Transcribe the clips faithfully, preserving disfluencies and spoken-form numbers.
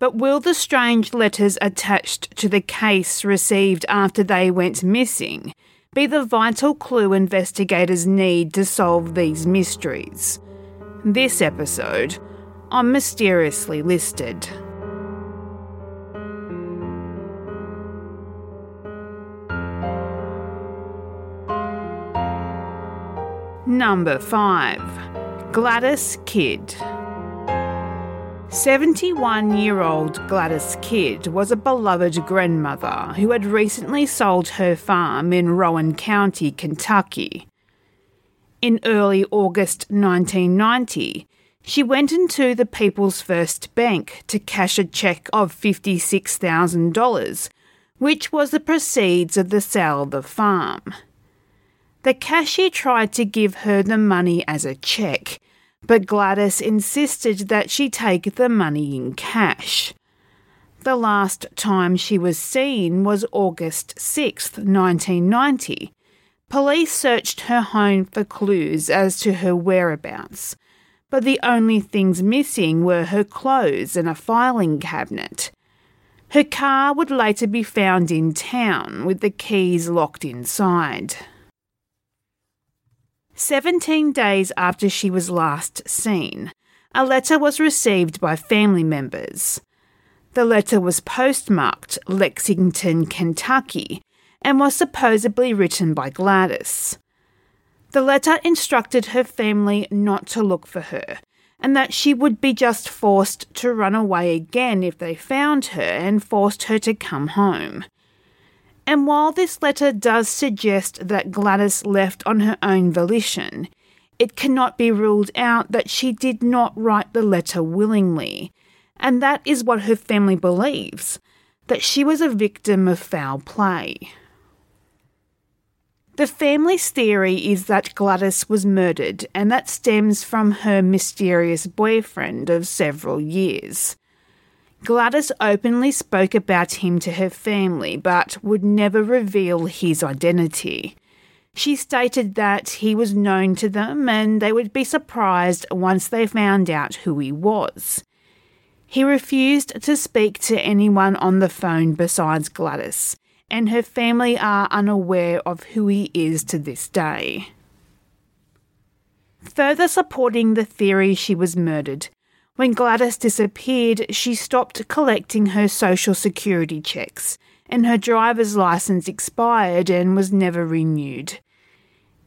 But will the strange letters attached to the case received after they went missing be the vital clue investigators need to solve these mysteries? This episode on Mysteriously Listed. Number five. Gladys Kidd. seventy-one-year-old Gladys Kidd was a beloved grandmother who had recently sold her farm in Rowan County, Kentucky. In early August nineteen ninety, she went into the People's First Bank to cash a cheque of fifty-six thousand dollars, which was the proceeds of the sale of the farm. The cashier tried to give her the money as a cheque, but Gladys insisted that she take the money in cash. The last time she was seen was August sixth, nineteen ninety. Police searched her home for clues as to her whereabouts, but the only things missing were her clothes and a filing cabinet. Her car would later be found in town with the keys locked inside. Seventeen days after she was last seen, a letter was received by family members. The letter was postmarked Lexington, Kentucky, and was supposedly written by Gladys. The letter instructed her family not to look for her, and that she would be just forced to run away again if they found her and forced her to come home. And while this letter does suggest that Gladys left on her own volition, it cannot be ruled out that she did not write the letter willingly, and that is what her family believes, that she was a victim of foul play. The family's theory is that Gladys was murdered, and that stems from her mysterious boyfriend of several years. Gladys openly spoke about him to her family, but would never reveal his identity. She stated that he was known to them and they would be surprised once they found out who he was. He refused to speak to anyone on the phone besides Gladys, and her family are unaware of who he is to this day. Further supporting the theory she was murdered, when Gladys disappeared, she stopped collecting her social security checks, and her driver's license expired and was never renewed.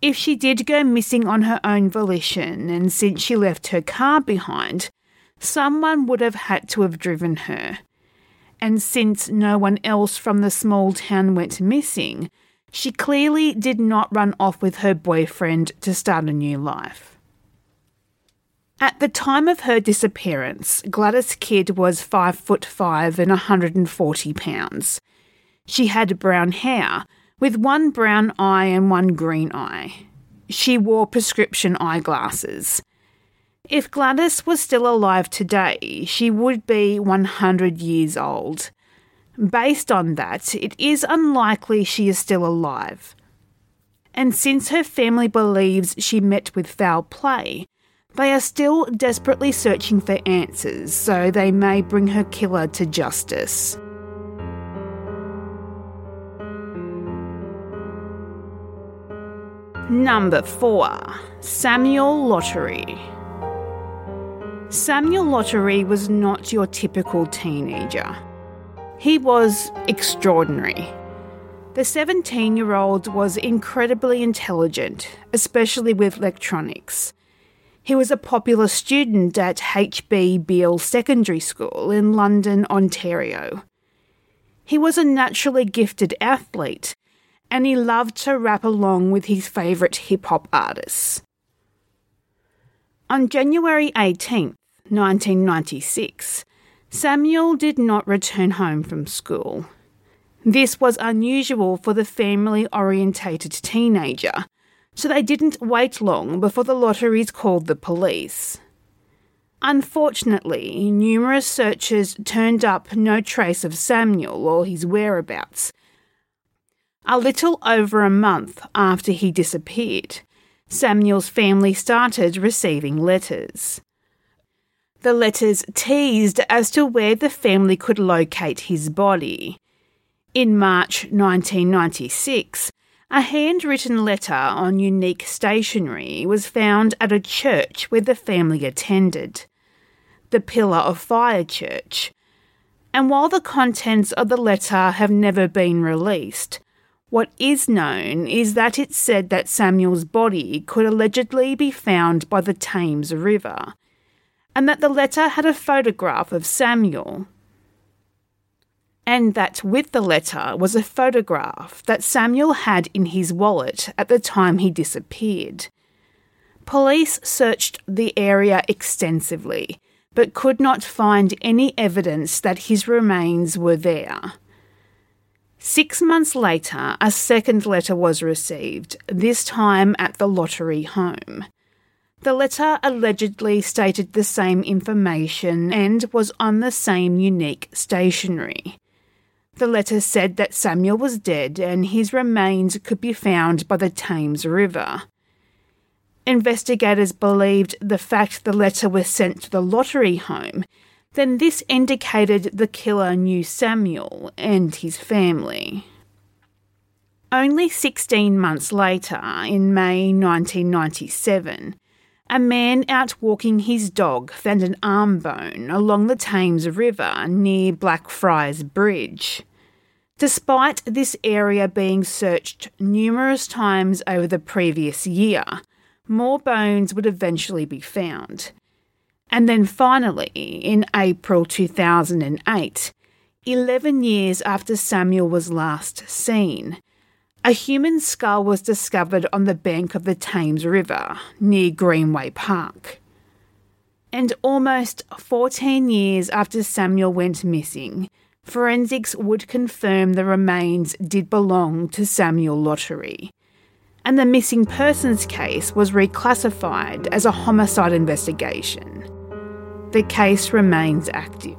If she did go missing on her own volition, and since she left her car behind, someone would have had to have driven her. And since no one else from the small town went missing, she clearly did not run off with her boyfriend to start a new life. At the time of her disappearance, Gladys Kidd was five foot five and one hundred forty pounds. She had brown hair, with one brown eye and one green eye. She wore prescription eyeglasses. If Gladys was still alive today, she would be one hundred years old. Based on that, it is unlikely she is still alive. And since her family believes she met with foul play, they are still desperately searching for answers, so they may bring her killer to justice. Number four. Samuel Lottery. Samuel Lottery was not your typical teenager. He was extraordinary. The seventeen-year-old was incredibly intelligent, especially with electronics. He was a popular student at H B Beal Secondary School in London, Ontario. He was a naturally gifted athlete and he loved to rap along with his favourite hip-hop artists. On January eighteenth, nineteen ninety-six, Samuel did not return home from school. This was unusual for the family-orientated teenager, so they didn't wait long before the lotteries called the police. Unfortunately, numerous searches turned up no trace of Samuel or his whereabouts. A little over a month after he disappeared, Samuel's family started receiving letters. The letters teased as to where the family could locate his body. In March nineteen ninety-six, a handwritten letter on unique stationery was found at a church where the family attended, the Pillar of Fire Church. And while the contents of the letter have never been released, what is known is that it said that Samuel's body could allegedly be found by the Thames River, and that the letter had a photograph of Samuel, and that with the letter was a photograph that Samuel had in his wallet at the time he disappeared. Police searched the area extensively, but could not find any evidence that his remains were there. Six months later, a second letter was received, this time at the lottery home. The letter allegedly stated the same information and was on the same unique stationery. The letter said that Samuel was dead and his remains could be found by the Thames River. Investigators believed the fact the letter was sent to the lottery home, then this indicated the killer knew Samuel and his family. Only sixteen months later, in May nineteen ninety-seven, a man out walking his dog found an arm bone along the Thames River near Blackfriars Bridge. Despite this area being searched numerous times over the previous year, more bones would eventually be found. And then finally, in April two thousand eight, eleven years after Samuel was last seen, a human skull was discovered on the bank of the Thames River, near Greenway Park. And almost fourteen years after Samuel went missing, forensics would confirm the remains did belong to Samuel Lottery, and the missing persons case was reclassified as a homicide investigation. The case remains active.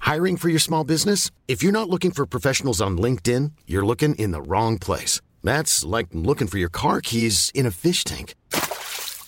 Hiring for your small business? If you're not looking for professionals on LinkedIn, you're looking in the wrong place. That's like looking for your car keys in a fish tank.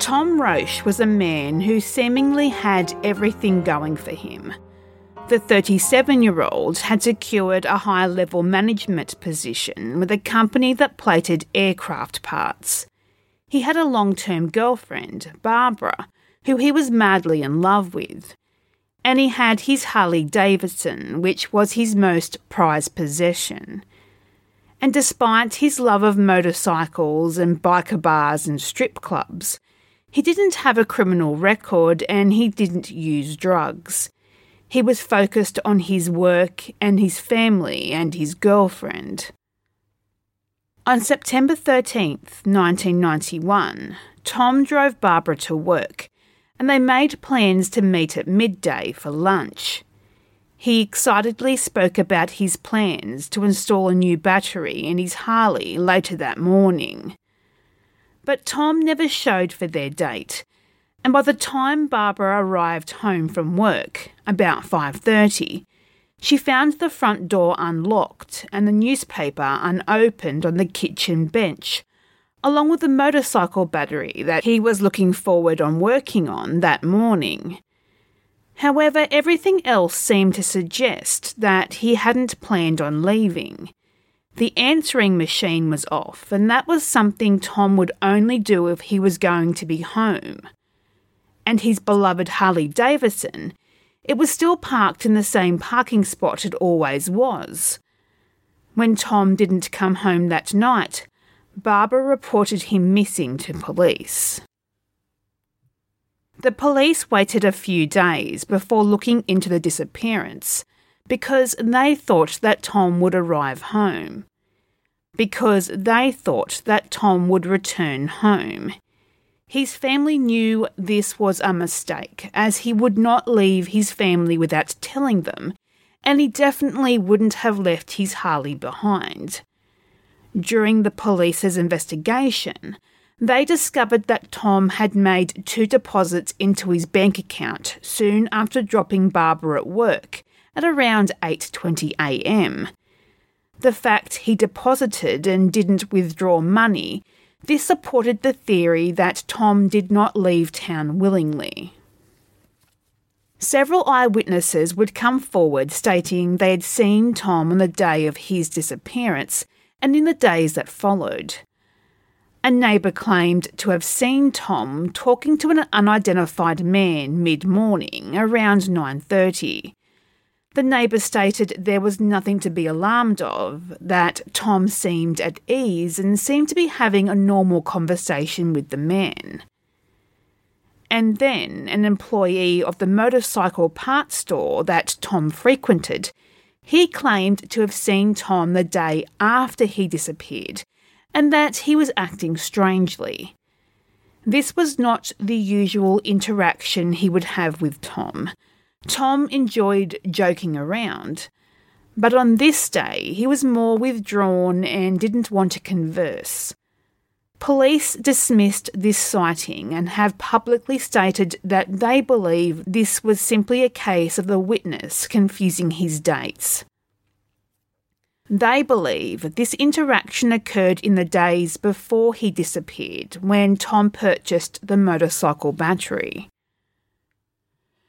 Tom Roche was a man who seemingly had everything going for him. The thirty-seven-year-old had secured a high-level management position with a company that plated aircraft parts. He had a long-term girlfriend, Barbara, who he was madly in love with. And he had his Harley-Davidson, which was his most prized possession. And despite his love of motorcycles and biker bars and strip clubs, he didn't have a criminal record and he didn't use drugs. He was focused on his work and his family and his girlfriend. On September thirteenth, nineteen ninety-one, Tom drove Barbara to work and they made plans to meet at midday for lunch. He excitedly spoke about his plans to install a new battery in his Harley later that morning. But Tom never showed for their date, and by the time Barbara arrived home from work, about five thirty, she found the front door unlocked and the newspaper unopened on the kitchen bench, along with the motorcycle battery that he was looking forward on working on that morning. However, everything else seemed to suggest that he hadn't planned on leaving. The answering machine was off, and that was something Tom would only do if he was going to be home. And his beloved Harley-Davidson, it was still parked in the same parking spot it always was. When Tom didn't come home that night, Barbara reported him missing to police. The police waited a few days before looking into the disappearance, because they thought that Tom would arrive home. Because they thought that Tom would return home. His family knew this was a mistake, as he would not leave his family without telling them, and he definitely wouldn't have left his Harley behind. During the police's investigation, they discovered that Tom had made two deposits into his bank account soon after dropping Barbara at work, at around eight twenty a.m. The fact he deposited and didn't withdraw money, this supported the theory that Tom did not leave town willingly. Several eyewitnesses would come forward stating they had seen Tom on the day of his disappearance and in the days that followed. A neighbour claimed to have seen Tom talking to an unidentified man mid-morning, around nine thirty. The neighbour stated there was nothing to be alarmed of, that Tom seemed at ease and seemed to be having a normal conversation with the man. And then an employee of the motorcycle parts store that Tom frequented, he claimed to have seen Tom the day after he disappeared, and that he was acting strangely. This was not the usual interaction he would have with Tom. Tom enjoyed joking around, but on this day he was more withdrawn and didn't want to converse. Police dismissed this sighting and have publicly stated that they believe this was simply a case of the witness confusing his dates. They believe this interaction occurred in the days before he disappeared, when Tom purchased the motorcycle battery.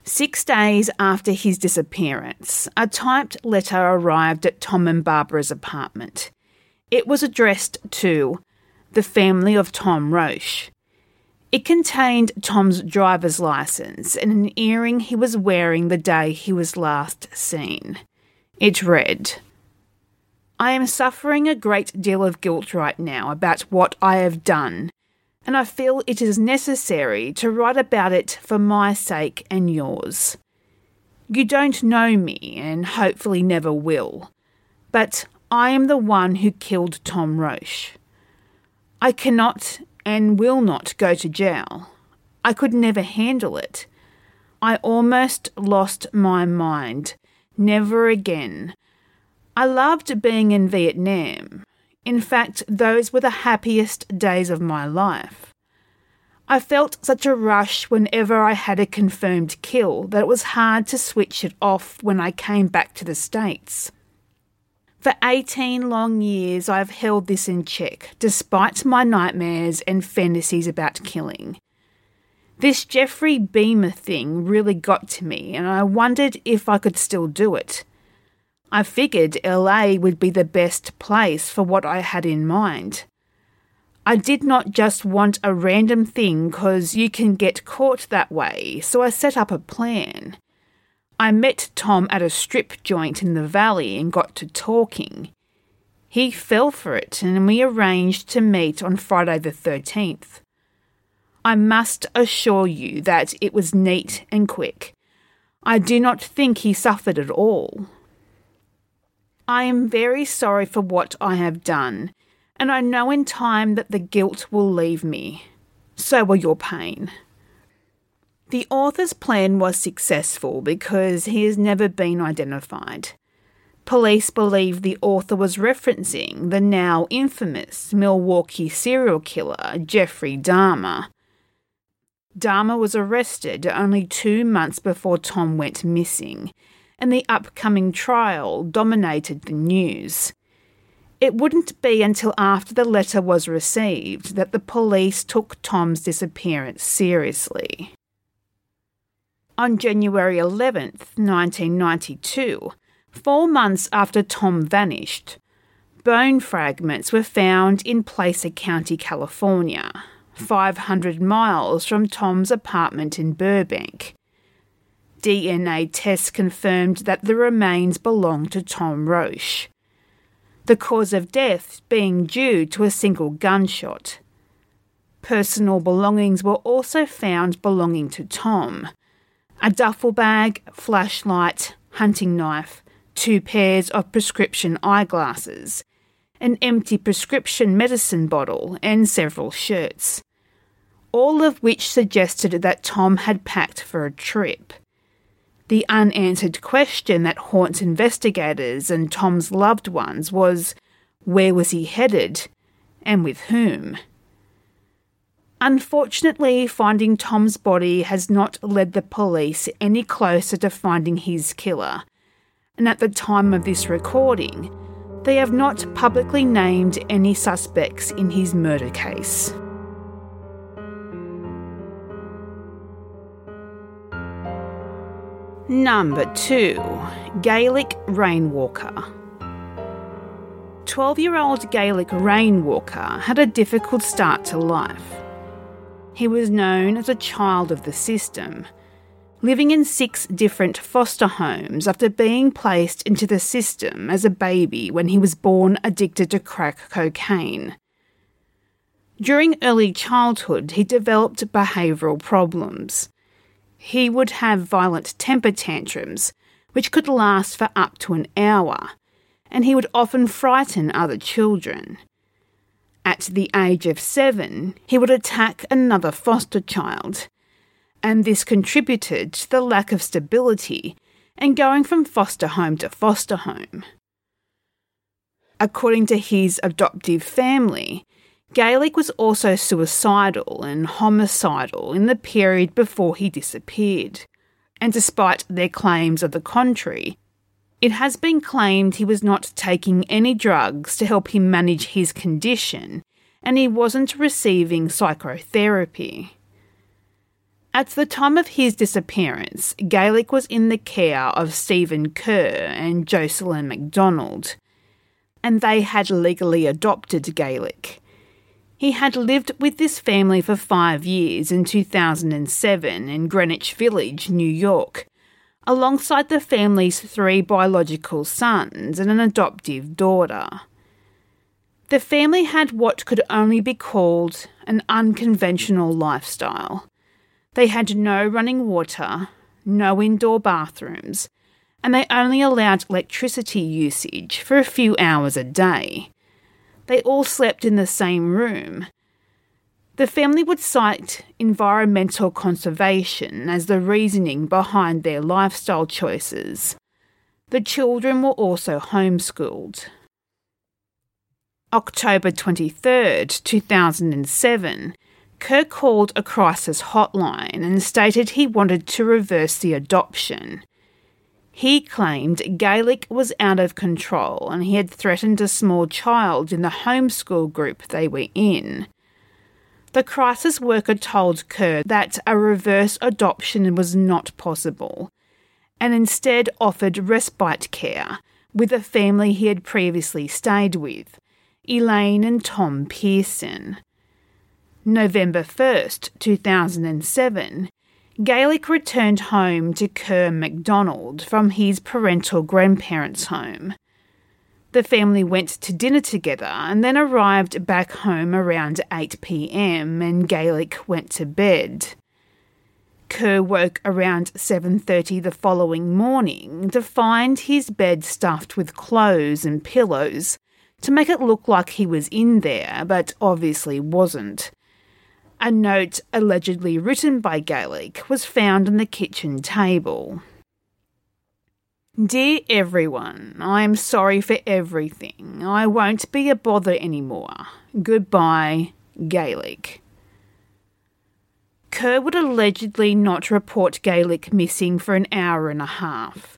Six days after his disappearance, a typed letter arrived at Tom and Barbara's apartment. It was addressed to the family of Tom Roche. It contained Tom's driver's license and an earring he was wearing the day he was last seen. It read, "I am suffering a great deal of guilt right now about what I have done, and I feel it is necessary to write about it for my sake and yours. You don't know me, and hopefully never will, but I am the one who killed Tom Roche. I cannot and will not go to jail. I could never handle it. I almost lost my mind. Never again. I loved being in Vietnam. In fact, those were the happiest days of my life. I felt such a rush whenever I had a confirmed kill that it was hard to switch it off when I came back to the States. For eighteen long years I have held this in check, despite my nightmares and fantasies about killing. This Jeffrey Beamer thing really got to me, and I wondered if I could still do it. I figured L A would be the best place for what I had in mind. I did not just want a random thing because you can get caught that way, so I set up a plan. I met Tom at a strip joint in the valley and got to talking. He fell for it and we arranged to meet on Friday the thirteenth. I must assure you that it was neat and quick. I do not think he suffered at all. I am very sorry for what I have done, and I know in time that the guilt will leave me. So will your pain." The author's plan was successful because he has never been identified. Police believe the author was referencing the now infamous Milwaukee serial killer Jeffrey Dahmer. Dahmer was arrested only two months before Tom went missing, and the upcoming trial dominated the news. It wouldn't be until after the letter was received that the police took Tom's disappearance seriously. On January eleventh, nineteen ninety-two, four months after Tom vanished, bone fragments were found in Placer County, California, five hundred miles from Tom's apartment in Burbank. D N A tests confirmed that the remains belonged to Tom Roche, the cause of death being due to a single gunshot. Personal belongings were also found belonging to Tom: a duffel bag, flashlight, hunting knife, two pairs of prescription eyeglasses, an empty prescription medicine bottle, and several shirts, all of which suggested that Tom had packed for a trip. The unanswered question that haunts investigators and Tom's loved ones was, where was he headed, and with whom? Unfortunately, finding Tom's body has not led the police any closer to finding his killer, and at the time of this recording, they have not publicly named any suspects in his murder case. Number two. Gaelic Rainwalker. twelve-year-old Gaelic Rainwalker had a difficult start to life. He was known as a child of the system, living in six different foster homes after being placed into the system as a baby when he was born addicted to crack cocaine. During early childhood, he developed behavioural problems. He would have violent temper tantrums, which could last for up to an hour, and he would often frighten other children. At the age of seven, he would attack another foster child, and this contributed to the lack of stability and going from foster home to foster home. According to his adoptive family, Gaelic was also suicidal and homicidal in the period before he disappeared, and despite their claims of the contrary, it has been claimed he was not taking any drugs to help him manage his condition, and he wasn't receiving psychotherapy. At the time of his disappearance, Gaelic was in the care of Stephen Kerr and Jocelyn MacDonald, and they had legally adopted Gaelic. He had lived with this family for five years in two thousand seven in Greenwich Village, New York, alongside the family's three biological sons and an adoptive daughter. The family had what could only be called an unconventional lifestyle. They had no running water, no indoor bathrooms, and they only allowed electricity usage for a few hours a day. They all slept in the same room. The family would cite environmental conservation as the reasoning behind their lifestyle choices. The children were also homeschooled. October twenty-third, two thousand seven, Kerr called a crisis hotline and stated he wanted to reverse the adoption. He claimed Gaelic was out of control and he had threatened a small child in the homeschool group they were in. The crisis worker told Kerr that a reverse adoption was not possible and instead offered respite care with a family he had previously stayed with, Eileen and Tom Pearson. November first, two thousand seven, Gaelic returned home to Kerr MacDonald from his parental grandparents' home. The family went to dinner together and then arrived back home around eight p.m. and Gaelic went to bed. Kerr woke around seven thirty the following morning to find his bed stuffed with clothes and pillows to make it look like he was in there, but obviously wasn't. A note allegedly written by Gaelic was found on the kitchen table. Dear everyone, I am sorry for everything. I won't be a bother anymore. Goodbye, Gaelic. Kerr would allegedly not report Gaelic missing for an hour and a half,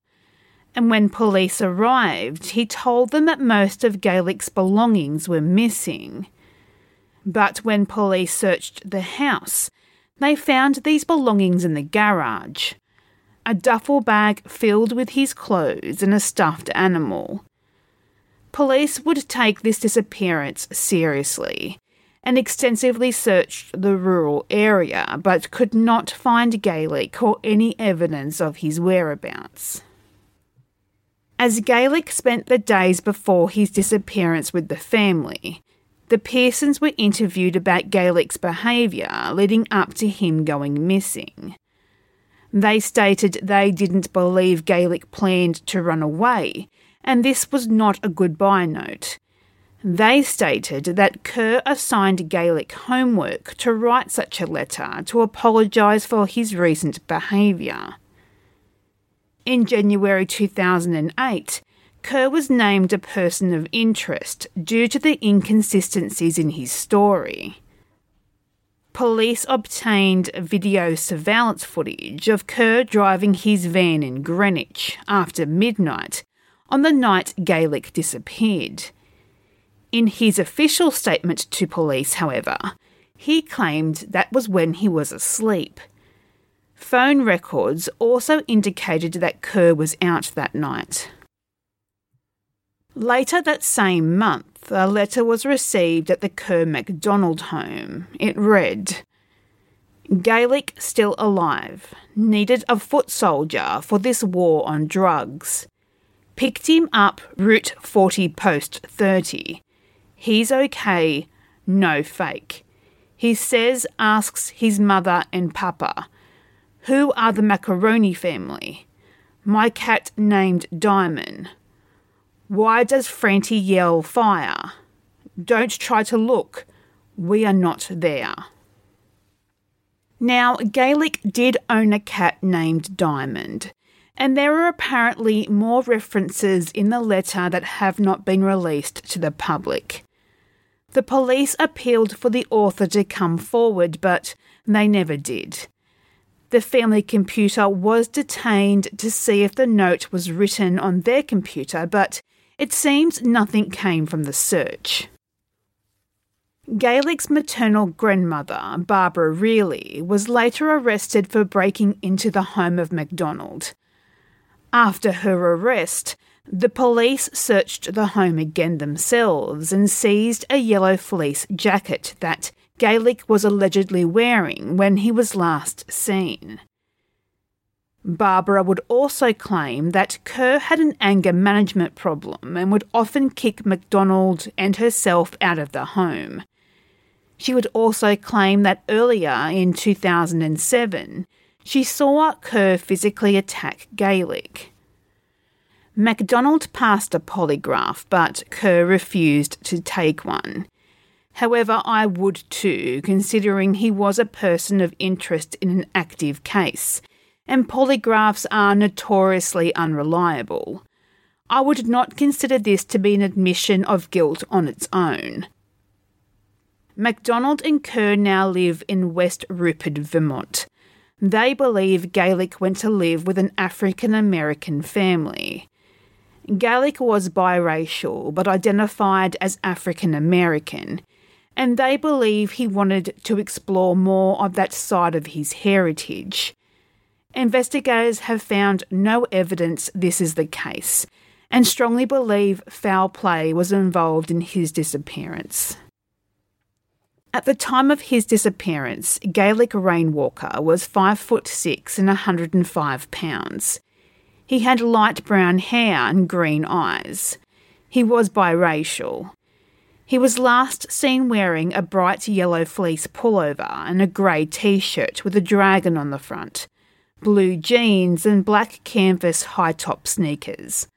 and when police arrived, he told them that most of Gaelic's belongings were missing. But when police searched the house, they found these belongings in the garage: a duffel bag filled with his clothes and a stuffed animal. Police would take this disappearance seriously and extensively searched the rural area, but could not find Gaelic or any evidence of his whereabouts. As Gaelic spent the days before his disappearance with the family, the Pearsons were interviewed about Gaelic's behaviour leading up to him going missing. They stated they didn't believe Gaelic planned to run away, and this was not a goodbye note. They stated that Kerr assigned Gaelic homework to write such a letter to apologise for his recent behaviour. In January two thousand eight, Kerr was named a person of interest due to the inconsistencies in his story. Police obtained video surveillance footage of Kerr driving his van in Greenwich after midnight on the night Gaelic disappeared. In his official statement to police, however, he claimed that was when he was asleep. Phone records also indicated that Kerr was out that night. Later that same month, a letter was received at the Kerr MacDonald home. It read, "Gaelic still alive, needed a foot soldier for this war on drugs. Picked him up Route forty Post thirty. He's okay, no fake. He says asks his mother and papa, who are the Macaroni family? My cat named Diamond. Why does Franti yell fire? Don't try to look. We are not there." Now, Gaelic did own a cat named Diamond, and there are apparently more references in the letter that have not been released to the public. The police appealed for the author to come forward, but they never did. The family computer was detained to see if the note was written on their computer, but it seems nothing came from the search. Gaelic's maternal grandmother, Barbara Reilly, was later arrested for breaking into the home of MacDonald. After her arrest, the police searched the home again themselves and seized a yellow fleece jacket that Gaelic was allegedly wearing when he was last seen. Barbara would also claim that Kerr had an anger management problem and would often kick MacDonald and herself out of the home. She would also claim that earlier in two thousand seven, she saw Kerr physically attack Gaelic. MacDonald passed a polygraph, but Kerr refused to take one. However, I would too, considering he was a person of interest in an active case, and polygraphs are notoriously unreliable. I would not consider this to be an admission of guilt on its own. MacDonald and Kerr now live in West Rupert, Vermont. They believe Gaelic went to live with an African-American family. Gaelic was biracial, but identified as African-American, and they believe he wanted to explore more of that side of his heritage. Investigators have found no evidence this is the case, and strongly believe foul play was involved in his disappearance. At the time of his disappearance, Gaelic Rainwalker was five foot six and one hundred five pounds. He had light brown hair and green eyes. He was biracial. He was last seen wearing a bright yellow fleece pullover and a grey t-shirt with a dragon on the front, blue jeans and black canvas high-top sneakers.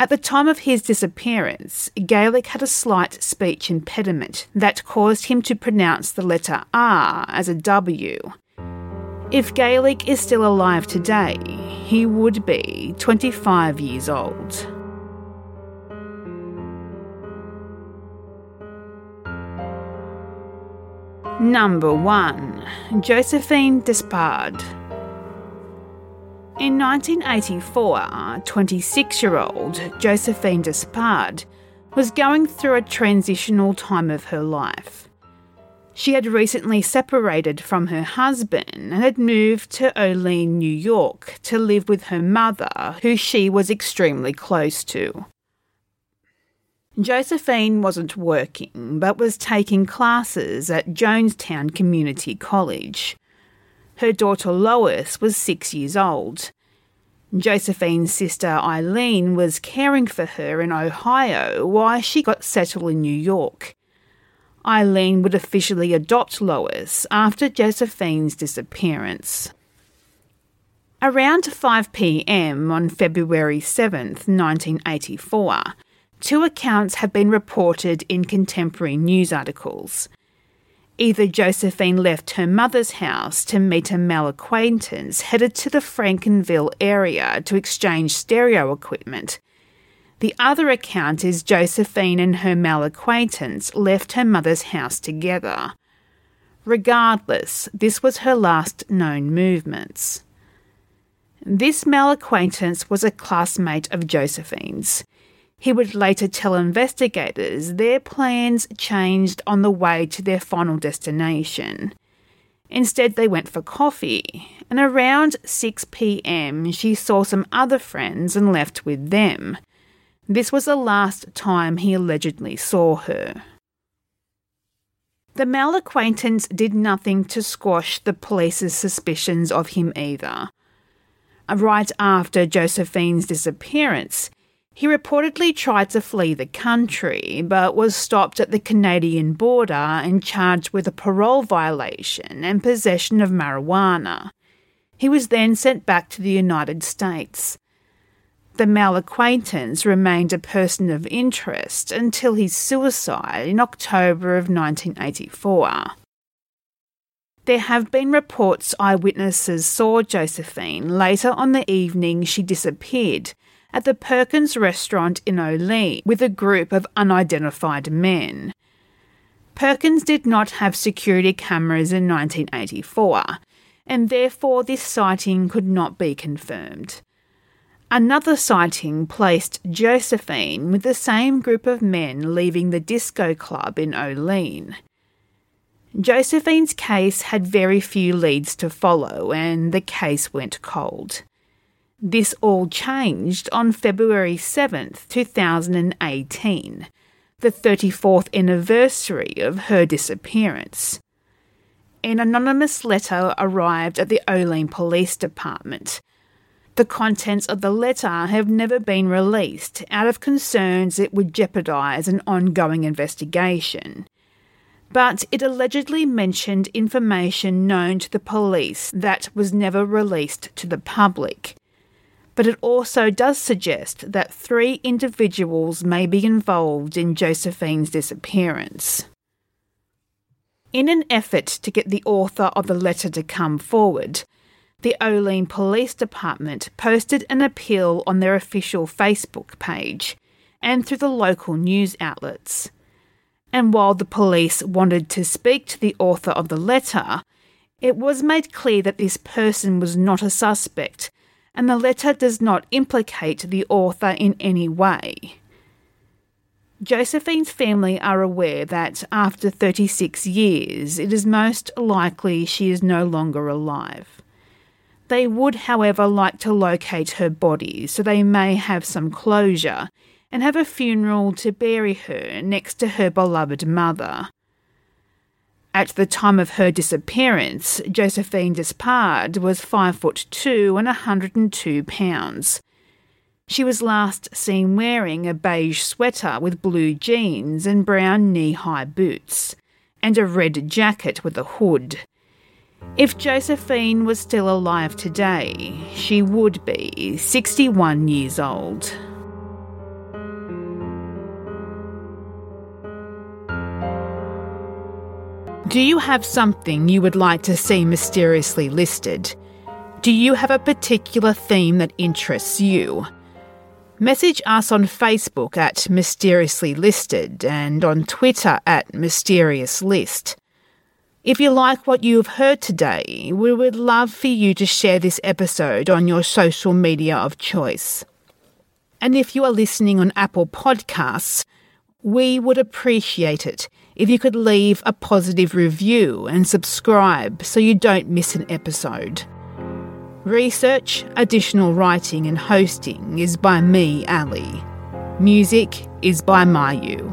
At the time of his disappearance, Gaelic had a slight speech impediment that caused him to pronounce the letter R as a W. If Gaelic is still alive today, he would be twenty-five years old. Number one. Josephine Despard. In nineteen eighty-four, twenty-six-year-old Josephine Despard was going through a transitional time of her life. She had recently separated from her husband and had moved to Olean, New York, to live with her mother, who she was extremely close to. Josephine wasn't working, but was taking classes at Jonestown Community College. Her daughter Lois was six years old. Josephine's sister Eileen was caring for her in Ohio while she got settled in New York. Eileen would officially adopt Lois after Josephine's disappearance. Around five p.m. on February seventh, nineteen eighty-four, two accounts have been reported in contemporary news articles. Either Josephine left her mother's house to meet a male acquaintance headed to the Frankenville area to exchange stereo equipment. The other account is Josephine and her male acquaintance left her mother's house together. Regardless, this was her last known movements. This male acquaintance was a classmate of Josephine's. He would later tell investigators their plans changed on the way to their final destination. Instead, they went for coffee, and around six p.m. she saw some other friends and left with them. This was the last time he allegedly saw her. The male acquaintance did nothing to squash the police's suspicions of him either. Right after Josephine's disappearance, he reportedly tried to flee the country, but was stopped at the Canadian border and charged with a parole violation and possession of marijuana. He was then sent back to the United States. The male acquaintance remained a person of interest until his suicide in October of nineteen eighty-four. There have been reports eyewitnesses saw Josephine later on the evening she disappeared, at the Perkins restaurant in Olean with a group of unidentified men. Perkins did not have security cameras in nineteen eighty-four, and therefore this sighting could not be confirmed. Another sighting placed Josephine with the same group of men leaving the disco club in Olean. Josephine's case had very few leads to follow, and the case went cold. This all changed on February seventh, two thousand eighteen, the thirty-fourth anniversary of her disappearance. An anonymous letter arrived at the Olean Police Department. The contents of the letter have never been released out of concerns it would jeopardise an ongoing investigation. But it allegedly mentioned information known to the police that was never released to the public. But it also does suggest that three individuals may be involved in Josephine's disappearance. In an effort to get the author of the letter to come forward, the Olean Police Department posted an appeal on their official Facebook page and through the local news outlets. And while the police wanted to speak to the author of the letter, it was made clear that this person was not a suspect, and the letter does not implicate the author in any way. Josephine's family are aware that after thirty-six years, it is most likely she is no longer alive. They would, however, like to locate her body, so they may have some closure and have a funeral to bury her next to her beloved mother. At the time of her disappearance, Josephine Despard was five foot two and one hundred two pounds. She was last seen wearing a beige sweater with blue jeans and brown knee-high boots, and a red jacket with a hood. If Josephine was still alive today, she would be sixty-one years old. Do you have something you would like to see mysteriously listed? Do you have a particular theme that interests you? Message us on Facebook at Mysteriously Listed and on Twitter at Mysterious List. If you like what you have heard today, we would love for you to share this episode on your social media of choice. And if you are listening on Apple Podcasts, We would appreciate it if you could leave a positive review and subscribe so you don't miss an episode. Research, additional writing and hosting is by me, Ali. Music is by Mayu.